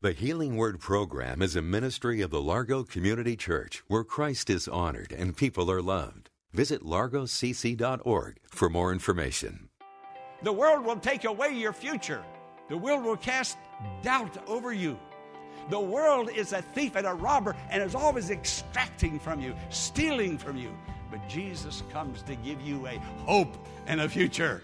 The Healing Word program is a ministry of the Largo Community Church where Christ is honored and people are loved. Visit largocc.org for more information. The world will take away your future. The world will cast doubt over you. The world is a thief and a robber and is always extracting from you, stealing from you. But Jesus comes to give you a hope and a future.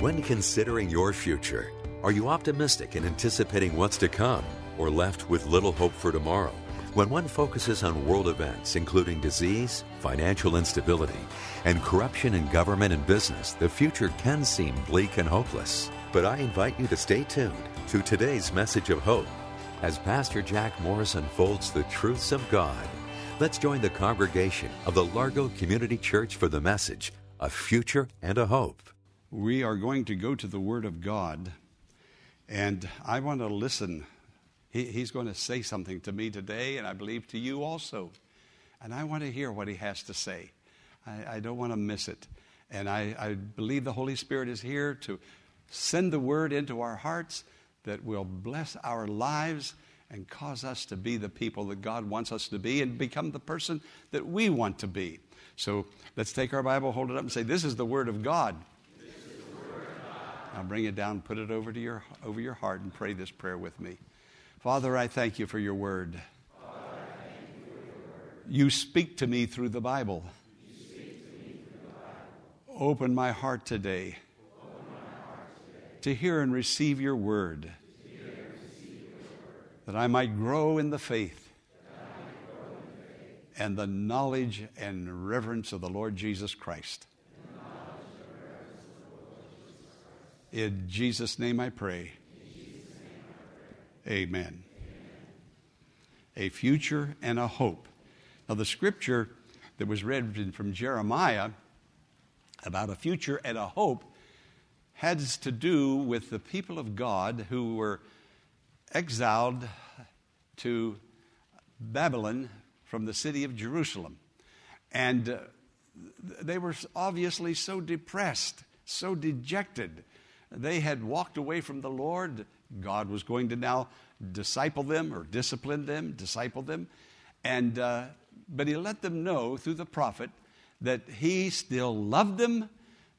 When considering your future, are you optimistic in anticipating what's to come or left with little hope for tomorrow? When one focuses on world events, including disease, financial instability, and corruption in government and business, the future can seem bleak and hopeless. But I invite you to stay tuned to today's message of hope as Pastor Jack Morris unfolds the truths of God. Let's join the congregation of the Largo Community Church for the message, A Future and a Hope. We are going to go to the Word of God, and I want to listen. He's going to say something to me today, and I believe to you also. And I want to hear what he has to say. I don't want to miss it. And I believe the Holy Spirit is here to send the Word into our hearts that will bless our lives and cause us to be the people that God wants us to be and become the person that we want to be. So let's take our Bible, hold it up, and say, "This is the Word of God." Now bring it down, put it over your heart, and pray this prayer with me. Father, I thank you for your word. Father, I thank you for your word. You speak to me through the Bible. You speak to me through the Bible. Open my heart today, to hear and receive your word, that I might grow in the faith and the knowledge and reverence of the Lord Jesus Christ. In Jesus' name I pray. Amen. A future and a hope. Now, the scripture that was read from Jeremiah about a future and a hope has to do with the people of God who were exiled to Babylon from the city of Jerusalem. And they were obviously so depressed, so dejected. They had walked away from the Lord. God was going to now disciple them. And, but he let them know through the prophet that he still loved them,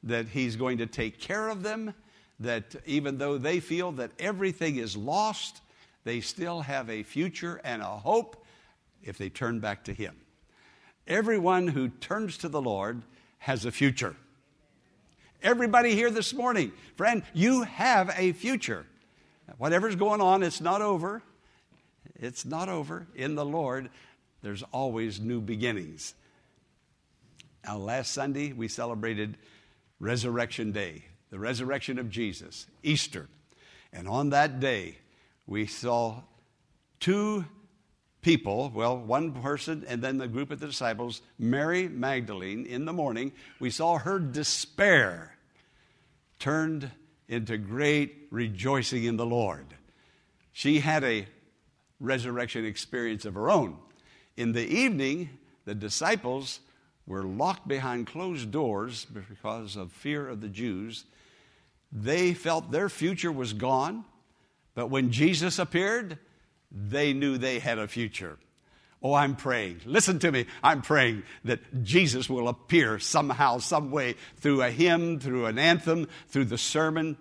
that he's going to take care of them, that even though they feel that everything is lost, they still have a future and a hope if they turn back to him. Everyone who turns to the Lord has a future. Everybody here this morning, friend, you have a future. Whatever's going on, it's not over. It's not over. In the Lord, there's always new beginnings. Now, last Sunday, we celebrated Resurrection Day, the resurrection of Jesus, Easter. And on that day, we saw two people, well, one person and then the group of the disciples, Mary Magdalene, in the morning. We saw her despair turned into great rejoicing in the Lord. She had a resurrection experience of her own. In the evening, the disciples were locked behind closed doors because of fear of the Jews. They felt their future was gone, but when Jesus appeared, they knew they had a future. Oh, I'm praying. Listen to me. I'm praying that Jesus will appear somehow, some way, through a hymn, through an anthem, through the sermon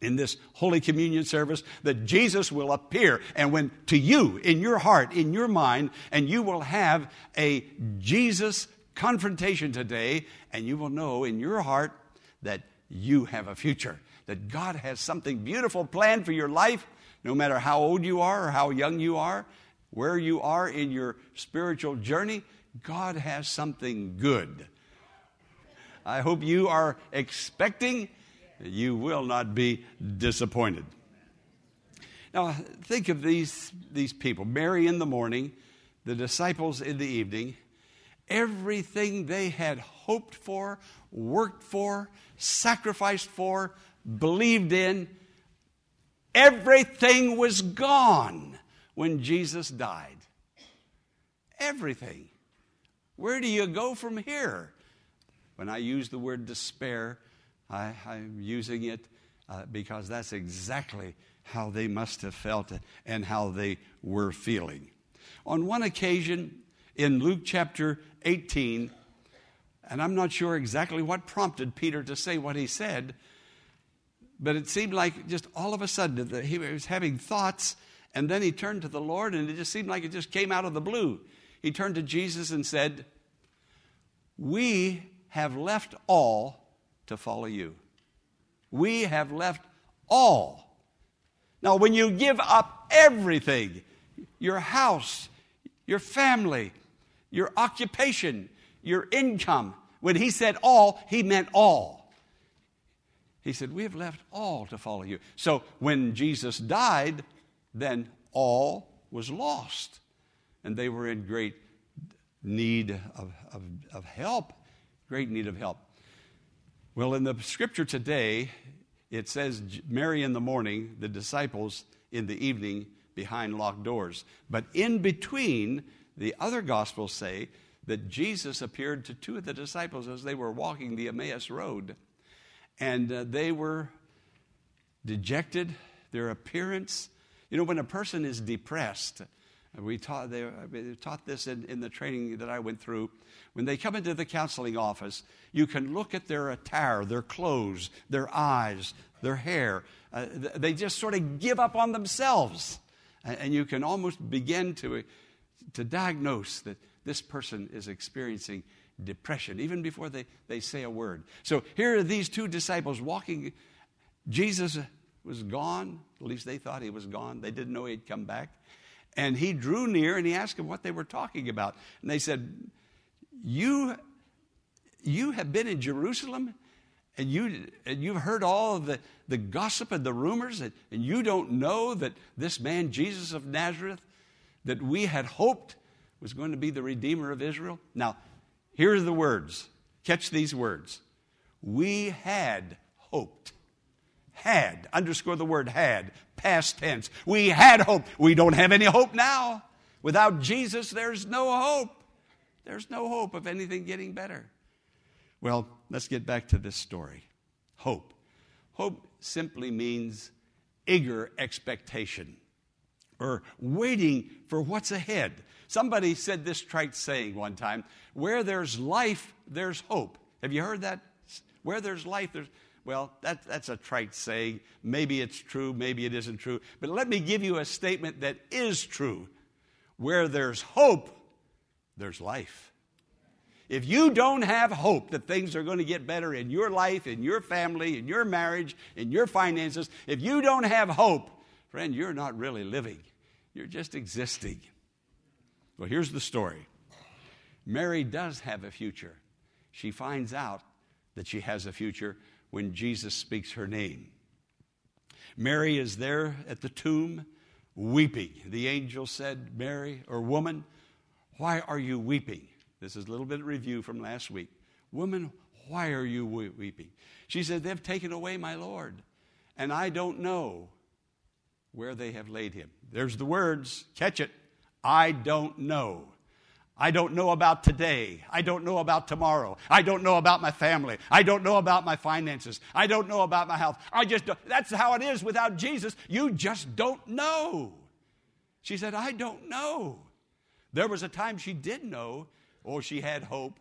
in this Holy Communion service, that Jesus will appear and when to you, in your heart, in your mind, and you will have a Jesus confrontation today, and you will know in your heart that you have a future, that God has something beautiful planned for your life. No matter how old you are or how young you are, where you are in your spiritual journey, God has something good. I hope you are expecting. You will not be disappointed. Now, think of these people. Mary in the morning, the disciples in the evening. Everything they had hoped for, worked for, sacrificed for, believed in, everything was gone when Jesus died. everything. Where do you go from here? When I use the word despair, I'm using it because that's exactly how they must have felt and how they were feeling. On one occasion in Luke chapter 18, and I'm not sure exactly what prompted Peter to say what he said, but it seemed like just all of a sudden that he was having thoughts, and then he turned to the Lord, and it just seemed like it just came out of the blue. He turned to Jesus and said, "We have left all to follow you. We have left all." Now, when you give up everything, your house, your family, your occupation, your income, when he said all, he meant all. He said, "We have left all to follow you." So when Jesus died, then all was lost. And they were in great need of help, great need of help. Well, in the scripture today, it says Mary in the morning, the disciples in the evening behind locked doors. But in between, the other gospels say that Jesus appeared to two of the disciples as they were walking the Emmaus road. And they were dejected, their appearance. You know, when a person is depressed, we taught this in the training that I went through. When they come into the counseling office, you can look at their attire, their clothes, their eyes, their hair. They just sort of give up on themselves. And you can almost begin to diagnose that this person is experiencing depression, even before they say a word. So here are these two disciples walking. Jesus was gone. At least they thought he was gone. They didn't know he'd come back. And he drew near and he asked them what they were talking about. And they said, you have been in Jerusalem and you've heard all of the gossip and the rumors, and you don't know that this man, Jesus of Nazareth, that we had hoped was going to be the Redeemer of Israel. Now, here are the words. Catch these words. We had hoped. Had, underscore the word had, past tense. We had hope. We don't have any hope now. Without Jesus, there's no hope. There's no hope of anything getting better. Well, let's get back to this story. Hope. Hope simply means eager expectation or waiting for what's ahead. Somebody said this trite saying one time, where there's life, there's hope. Have you heard that? Where there's life, there's... Well, that's a trite saying. Maybe it's true, maybe it isn't true. But let me give you a statement that is true. Where there's hope, there's life. If you don't have hope that things are going to get better in your life, in your family, in your marriage, in your finances, if you don't have hope, friend, you're not really living. You're just existing. Well, here's the story. Mary does have a future. She finds out that she has a future when Jesus speaks her name. Mary is there at the tomb weeping. The angel said, "Mary," or "Woman, why are you weeping?" This is a little bit of review from last week. "Woman, why are you weeping?" She said, "They've taken away my Lord, and I don't know where they have laid him." There's the words. Catch it. I don't know. I don't know about today. I don't know about tomorrow. I don't know about my family. I don't know about my finances. I don't know about my health. I just don't. That's how it is without Jesus. You just don't know. She said, "I don't know." There was a time she did know, or she had hope.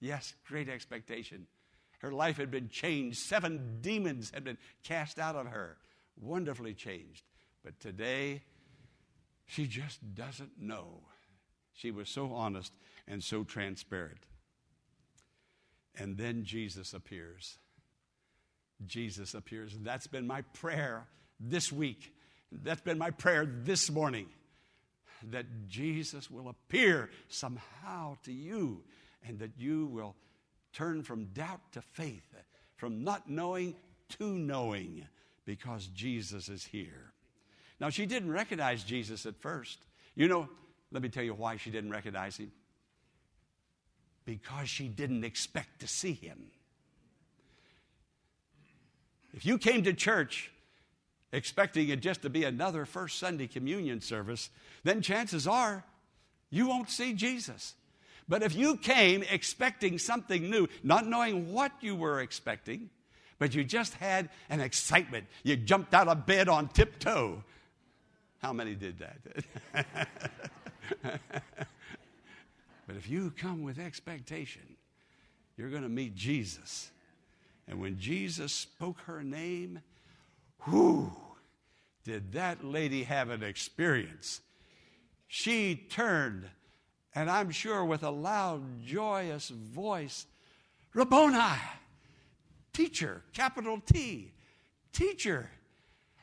Yes, great expectation. Her life had been changed. 7 demons had been cast out of her. Wonderfully changed. But today, she just doesn't know. She was so honest and so transparent. And then Jesus appears. Jesus appears. And that's been my prayer this week. That's been my prayer this morning, that Jesus will appear somehow to you and that you will turn from doubt to faith, from not knowing to knowing, because Jesus is here. Now, she didn't recognize Jesus at first. You know, let me tell you why she didn't recognize him. Because she didn't expect to see him. If you came to church expecting it just to be another first Sunday communion service, then chances are You won't see Jesus. But if you came expecting something new, not knowing what you were expecting, but you just had an excitement. You jumped out of bed on tiptoe. How many did that? But if you come with expectation, you're going to meet Jesus. And when Jesus spoke her name, whoo, did that lady have an experience. She turned, and I'm sure with a loud, joyous voice, Rabboni, teacher, capital T, teacher.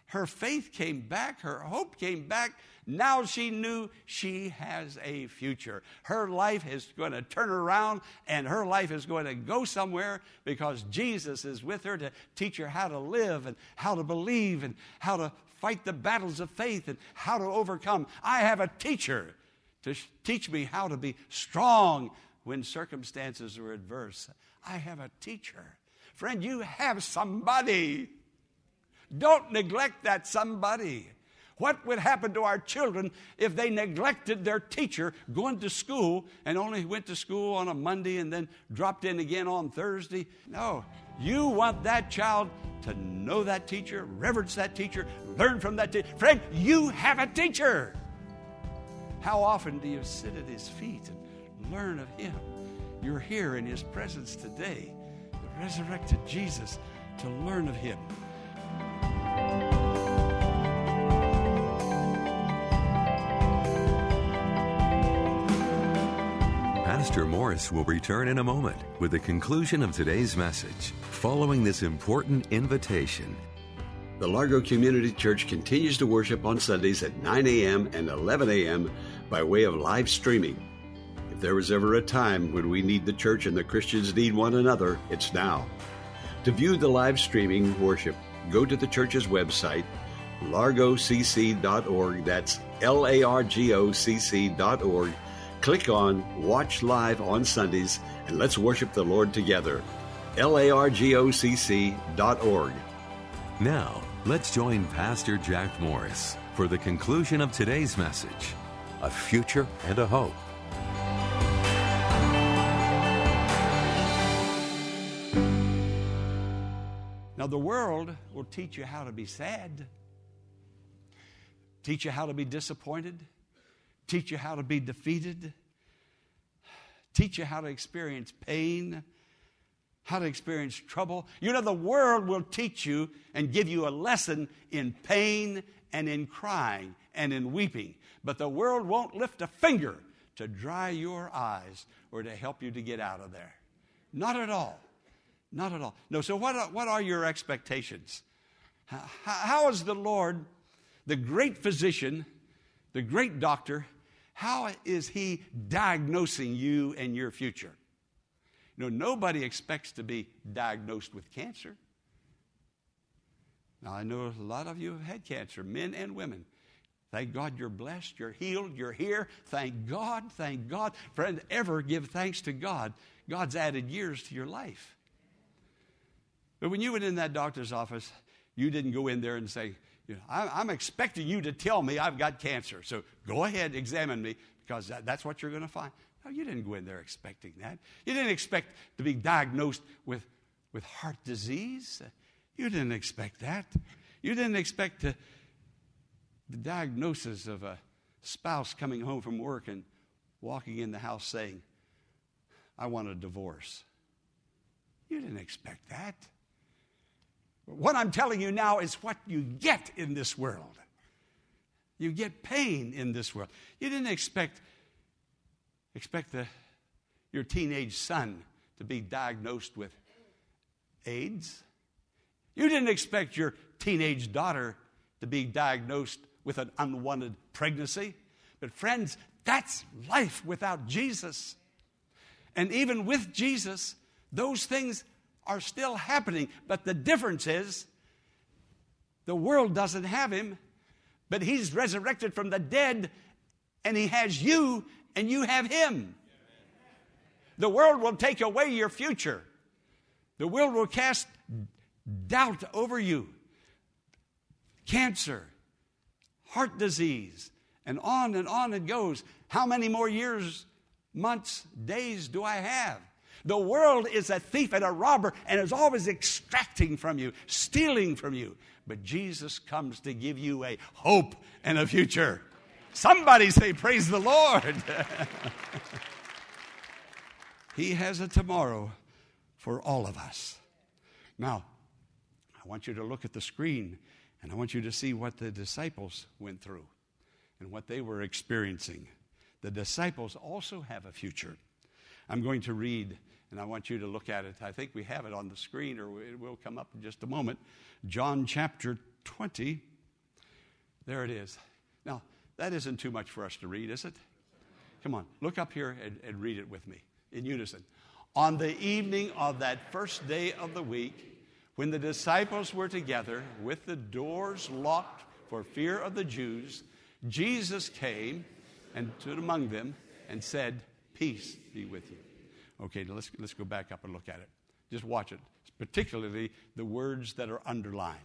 Her faith came back. Her hope came back. Now she knew she has a future. Her life is going to turn around, and her life is going to go somewhere because Jesus is with her to teach her how to live and how to believe and how to fight the battles of faith and how to overcome. I have a teacher to teach me how to be strong when circumstances are adverse. I have a teacher. Friend, you have somebody. Don't neglect that somebody. What would happen to our children if they neglected their teacher going to school and only went to school on a Monday and then dropped in again on Thursday? No, you want that child to know that teacher, reverence that teacher, learn from that teacher. Friend, you have a teacher. How often do you sit at his feet and learn of him? You're here in his presence today, the resurrected Jesus, to learn of him. Pastor Morris will return in a moment with the conclusion of today's message, following this important invitation. The Largo Community Church continues to worship on Sundays at 9 a.m. and 11 a.m. by way of live streaming. If there was ever a time when we need the church and the Christians need one another, it's now. To view the live streaming worship, go to the church's website, largocc.org. That's largocc.org. Click on Watch Live on Sundays, and let's worship the Lord together. largocc.org. Now, let's join Pastor Jack Morris for the conclusion of today's message, A Future and a Hope. Now, the world will teach you how to be sad, teach you how to be disappointed, teach you how to be defeated, teach you how to experience pain, how to experience trouble. You know, the world will teach you and give you a lesson in pain and in crying and in weeping. But the world won't lift a finger to dry your eyes or to help you to get out of there. Not at all. Not at all. No, so what are your expectations? How is the Lord, the great physician, the great doctor, how is he diagnosing you and your future? You know, nobody expects to be diagnosed with cancer. Now, I know a lot of you have had cancer, men and women. Thank God you're blessed, you're healed, you're here. Thank God, thank God. Friend, ever give thanks to God. God's added years to your life. But when you went in that doctor's office, you didn't go in there and say, you know, I'm expecting you to tell me I've got cancer, so go ahead, examine me, because that's what you're going to find. No, you didn't go in there expecting that. You didn't expect to be diagnosed with heart disease. You didn't expect that. You didn't expect the diagnosis of a spouse coming home from work and walking in the house saying, I want a divorce. You didn't expect that. What I'm telling you now is what you get in this world. You get pain in this world. You didn't expect your teenage son to be diagnosed with AIDS. You didn't expect your teenage daughter to be diagnosed with an unwanted pregnancy. But friends, that's life without Jesus. And even with Jesus, those things are still happening, but the difference is the world doesn't have him, but he's resurrected from the dead, and he has you, and you have him. The world will take away your future. The world will cast doubt over you. Cancer, heart disease, and on it goes. How many more years, months, days do I have? The world is a thief and a robber and is always extracting from you, stealing from you. But Jesus comes to give you a hope and a future. Somebody say, praise the Lord. He has a tomorrow for all of us. Now, I want you to look at the screen, and I want you to see what the disciples went through and what they were experiencing. The disciples also have a future. I'm going to read, and I want you to look at it. I think we have it on the screen, or it will come up in just a moment. John chapter 20. There it is. Now, that isn't too much for us to read, is it? Come on, look up here and read it with me in unison. On the evening of that first day of the week, when the disciples were together with the doors locked for fear of the Jews, Jesus came and stood among them and said, peace be with you. Okay, let's go back up and look at it. Just watch it, particularly the words that are underlined.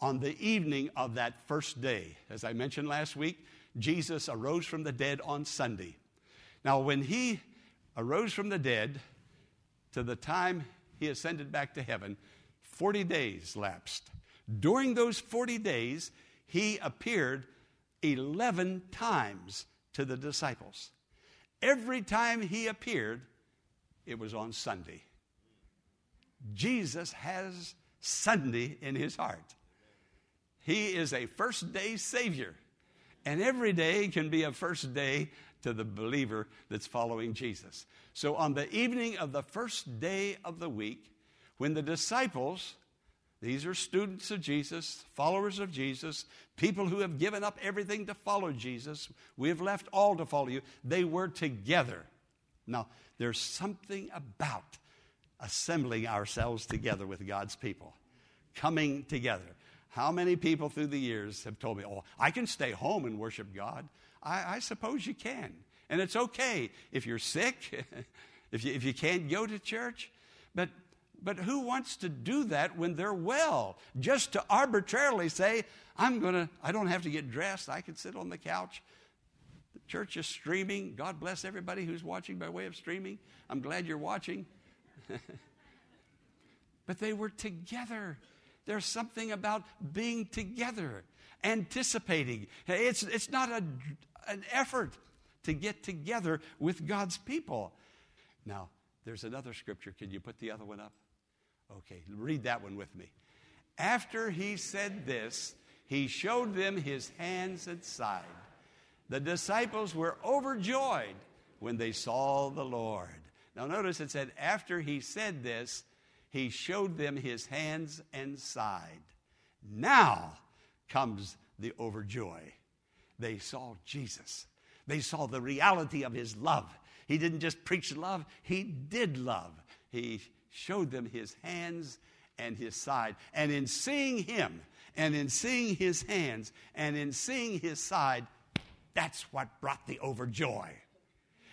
On the evening of that first day, as I mentioned last week, Jesus arose from the dead on Sunday. Now, when he arose from the dead to the time he ascended back to heaven, 40 days lapsed. During those 40 days, he appeared 11 times to the disciples. Every time he appeared, it was on Sunday. Jesus has Sunday in his heart. He is a first day Savior. And every day can be a first day to the believer that's following Jesus. So on the evening of the first day of the week, when the disciples, these are students of Jesus, followers of Jesus, people who have given up everything to follow Jesus. We have left all to follow you. They were together. Now, there's something about assembling ourselves together with God's people, coming together. How many people through the years have told me, oh, I can stay home and worship God? I suppose you can. And it's okay if you're sick, if you can't go to church. But who wants to do that when they're well? Just to arbitrarily say, I don't have to get dressed. I can sit on the couch. The church is streaming. God bless everybody who's watching by way of streaming. I'm glad you're watching. But they were together. There's something about being together, anticipating. It's not an effort to get together with God's people. Now, there's another scripture. Can you put the other one up? Okay, read that one with me. After he said this, he showed them his hands and side. The disciples were overjoyed when they saw the Lord. Now notice it said, after he said this, he showed them his hands and side. Now comes the overjoy. They saw Jesus. They saw the reality of his love. He didn't just preach love. He did love. He showed them his hands and his side. And in seeing him, and in seeing his hands, and in seeing his side, that's what brought the overjoy.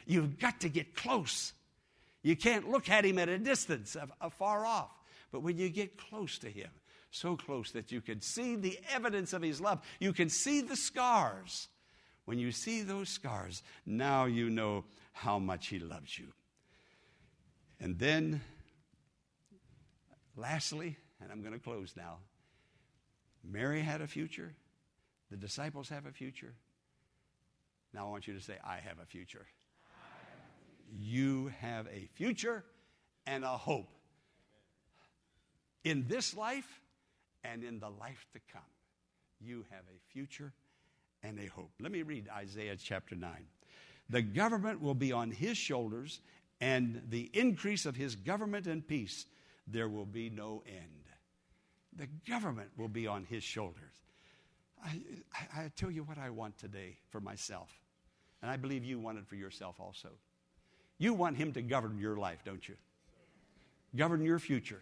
You've got to get close. You can't look at him at a distance, afar off. But when you get close to him, so close that you can see the evidence of his love, you can see the scars. When you see those scars, now you know how much he loves you. And then, lastly, and I'm going to close now, Mary had a future. The disciples have a future. Now I want you to say, I have a future. You have a future and a hope in this life and in the life to come. You have a future and a hope. Let me read Isaiah chapter 9. The government will be on his shoulders, and the increase of his government and peace, there will be no end. The government will be on his shoulders. I tell you what I want today for myself, and I believe you want it for yourself also. You want him to govern your life, don't you? Govern your future.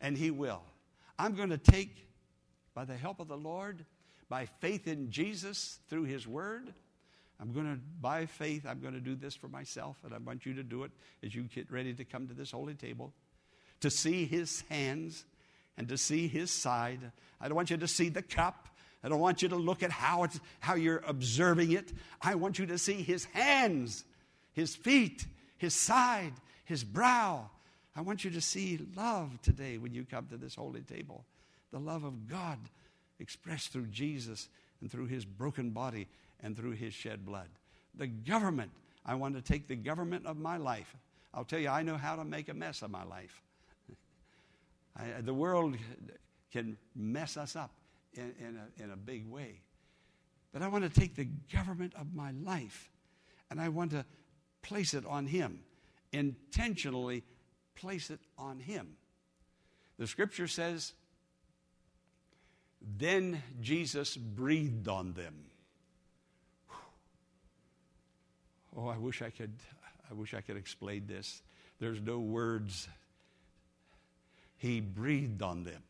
And he will. I'm going to take, by the help of the Lord, by faith in Jesus through his word, I'm going to do this for myself, and I want you to do it as you get ready to come to this holy table, to see his hands and to see his side. I don't want you to see the cup. I don't want you to look at how you're observing it. I want you to see his hands, his feet, his side, his brow. I want you to see love today when you come to this holy table. The love of God expressed through Jesus and through his broken body and through his shed blood. The government, I want to take the government of my life. I'll tell you, I know how to make a mess of my life. The world can mess us up in a big way. But I want to take the government of my life and I want to place it on him. Intentionally place it on him. The scripture says, then Jesus breathed on them. Oh, I wish I could explain this. There's no words. He breathed on them.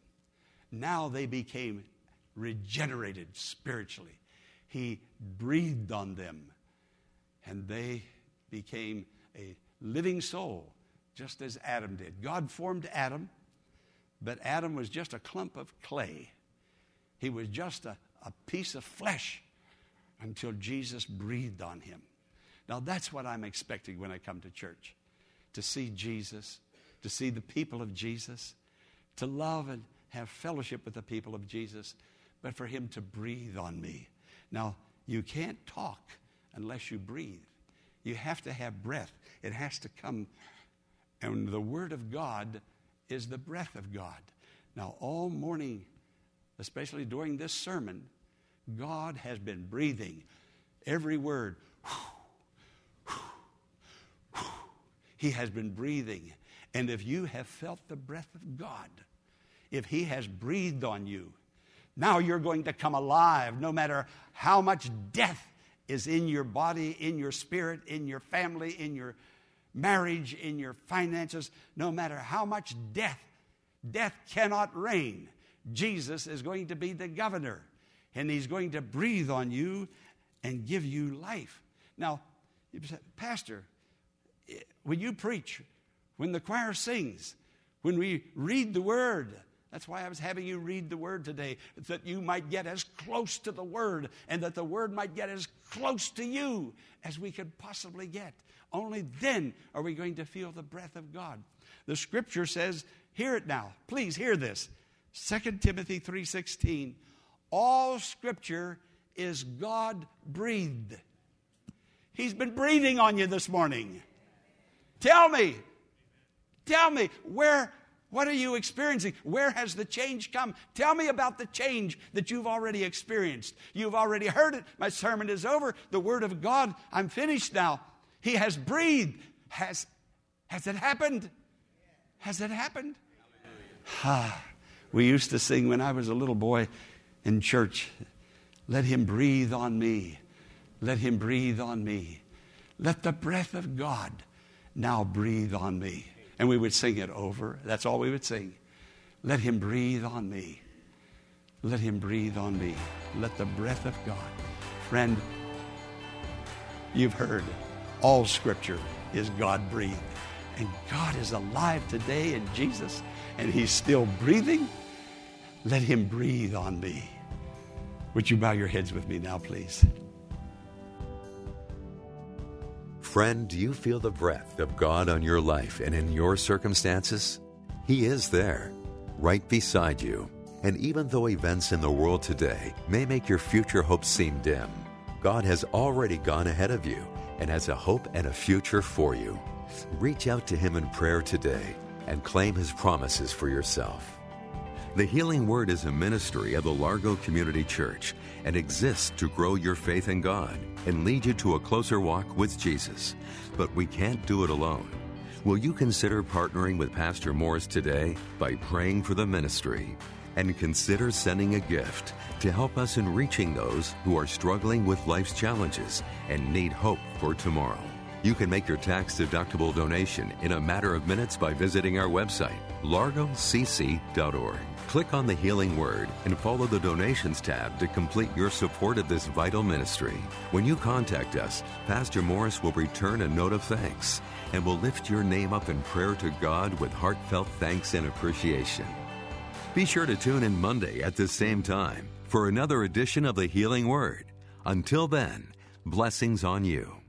Now they became regenerated spiritually. He breathed on them, and they became a living soul, just as Adam did. God formed Adam, but Adam was just a clump of clay. He was just a piece of flesh until Jesus breathed on him. Now, that's what I'm expecting when I come to church, to see Jesus, to see the people of Jesus, to love and have fellowship with the people of Jesus, but for him to breathe on me. Now, you can't talk unless you breathe. You have to have breath. It has to come. And the Word of God is the breath of God. Now, all morning, especially during this sermon, God has been breathing every word. He has been breathing. And if you have felt the breath of God, if he has breathed on you, now you're going to come alive no matter how much death is in your body, in your spirit, in your family, in your marriage, in your finances. No matter how much death cannot reign. Jesus is going to be the governor, and he's going to breathe on you and give you life. Now, you say, Pastor, when you preach, when the choir sings, when we read the Word, that's why I was having you read the Word today, that you might get as close to the Word and that the Word might get as close to you as we could possibly get. Only then are we going to feel the breath of God. The Scripture says, hear it now. Please hear this. 2 Timothy 3:16, all Scripture is God-breathed. He's been breathing on you this morning. Tell me, where... what are you experiencing? Where has the change come? Tell me about the change that you've already experienced. You've already heard it. My sermon is over. The Word of God, I'm finished now. He has breathed. Has it happened? Has it happened? We used to sing when I was a little boy in church, let him breathe on me. Let him breathe on me. Let the breath of God now breathe on me. And we would sing it over. That's all we would sing. Let him breathe on me. Let him breathe on me. Let the breath of God. Friend, you've heard all Scripture is God-breathed. And God is alive today in Jesus, and he's still breathing. Let him breathe on me. Would you bow your heads with me now, please? Friend, do you feel the breath of God on your life and in your circumstances? He is there, right beside you. And even though events in the world today may make your future hopes seem dim, God has already gone ahead of you and has a hope and a future for you. Reach out to him in prayer today and claim his promises for yourself. The Healing Word is a ministry of the Largo Community Church and exists to grow your faith in God and lead you to a closer walk with Jesus. But we can't do it alone. Will you consider partnering with Pastor Morris today by praying for the ministry? And consider sending a gift to help us in reaching those who are struggling with life's challenges and need hope for tomorrow. You can make your tax-deductible donation in a matter of minutes by visiting our website, largocc.org. Click on the Healing Word and follow the Donations tab to complete your support of this vital ministry. When you contact us, Pastor Morris will return a note of thanks and will lift your name up in prayer to God with heartfelt thanks and appreciation. Be sure to tune in Monday at this same time for another edition of The Healing Word. Until then, blessings on you.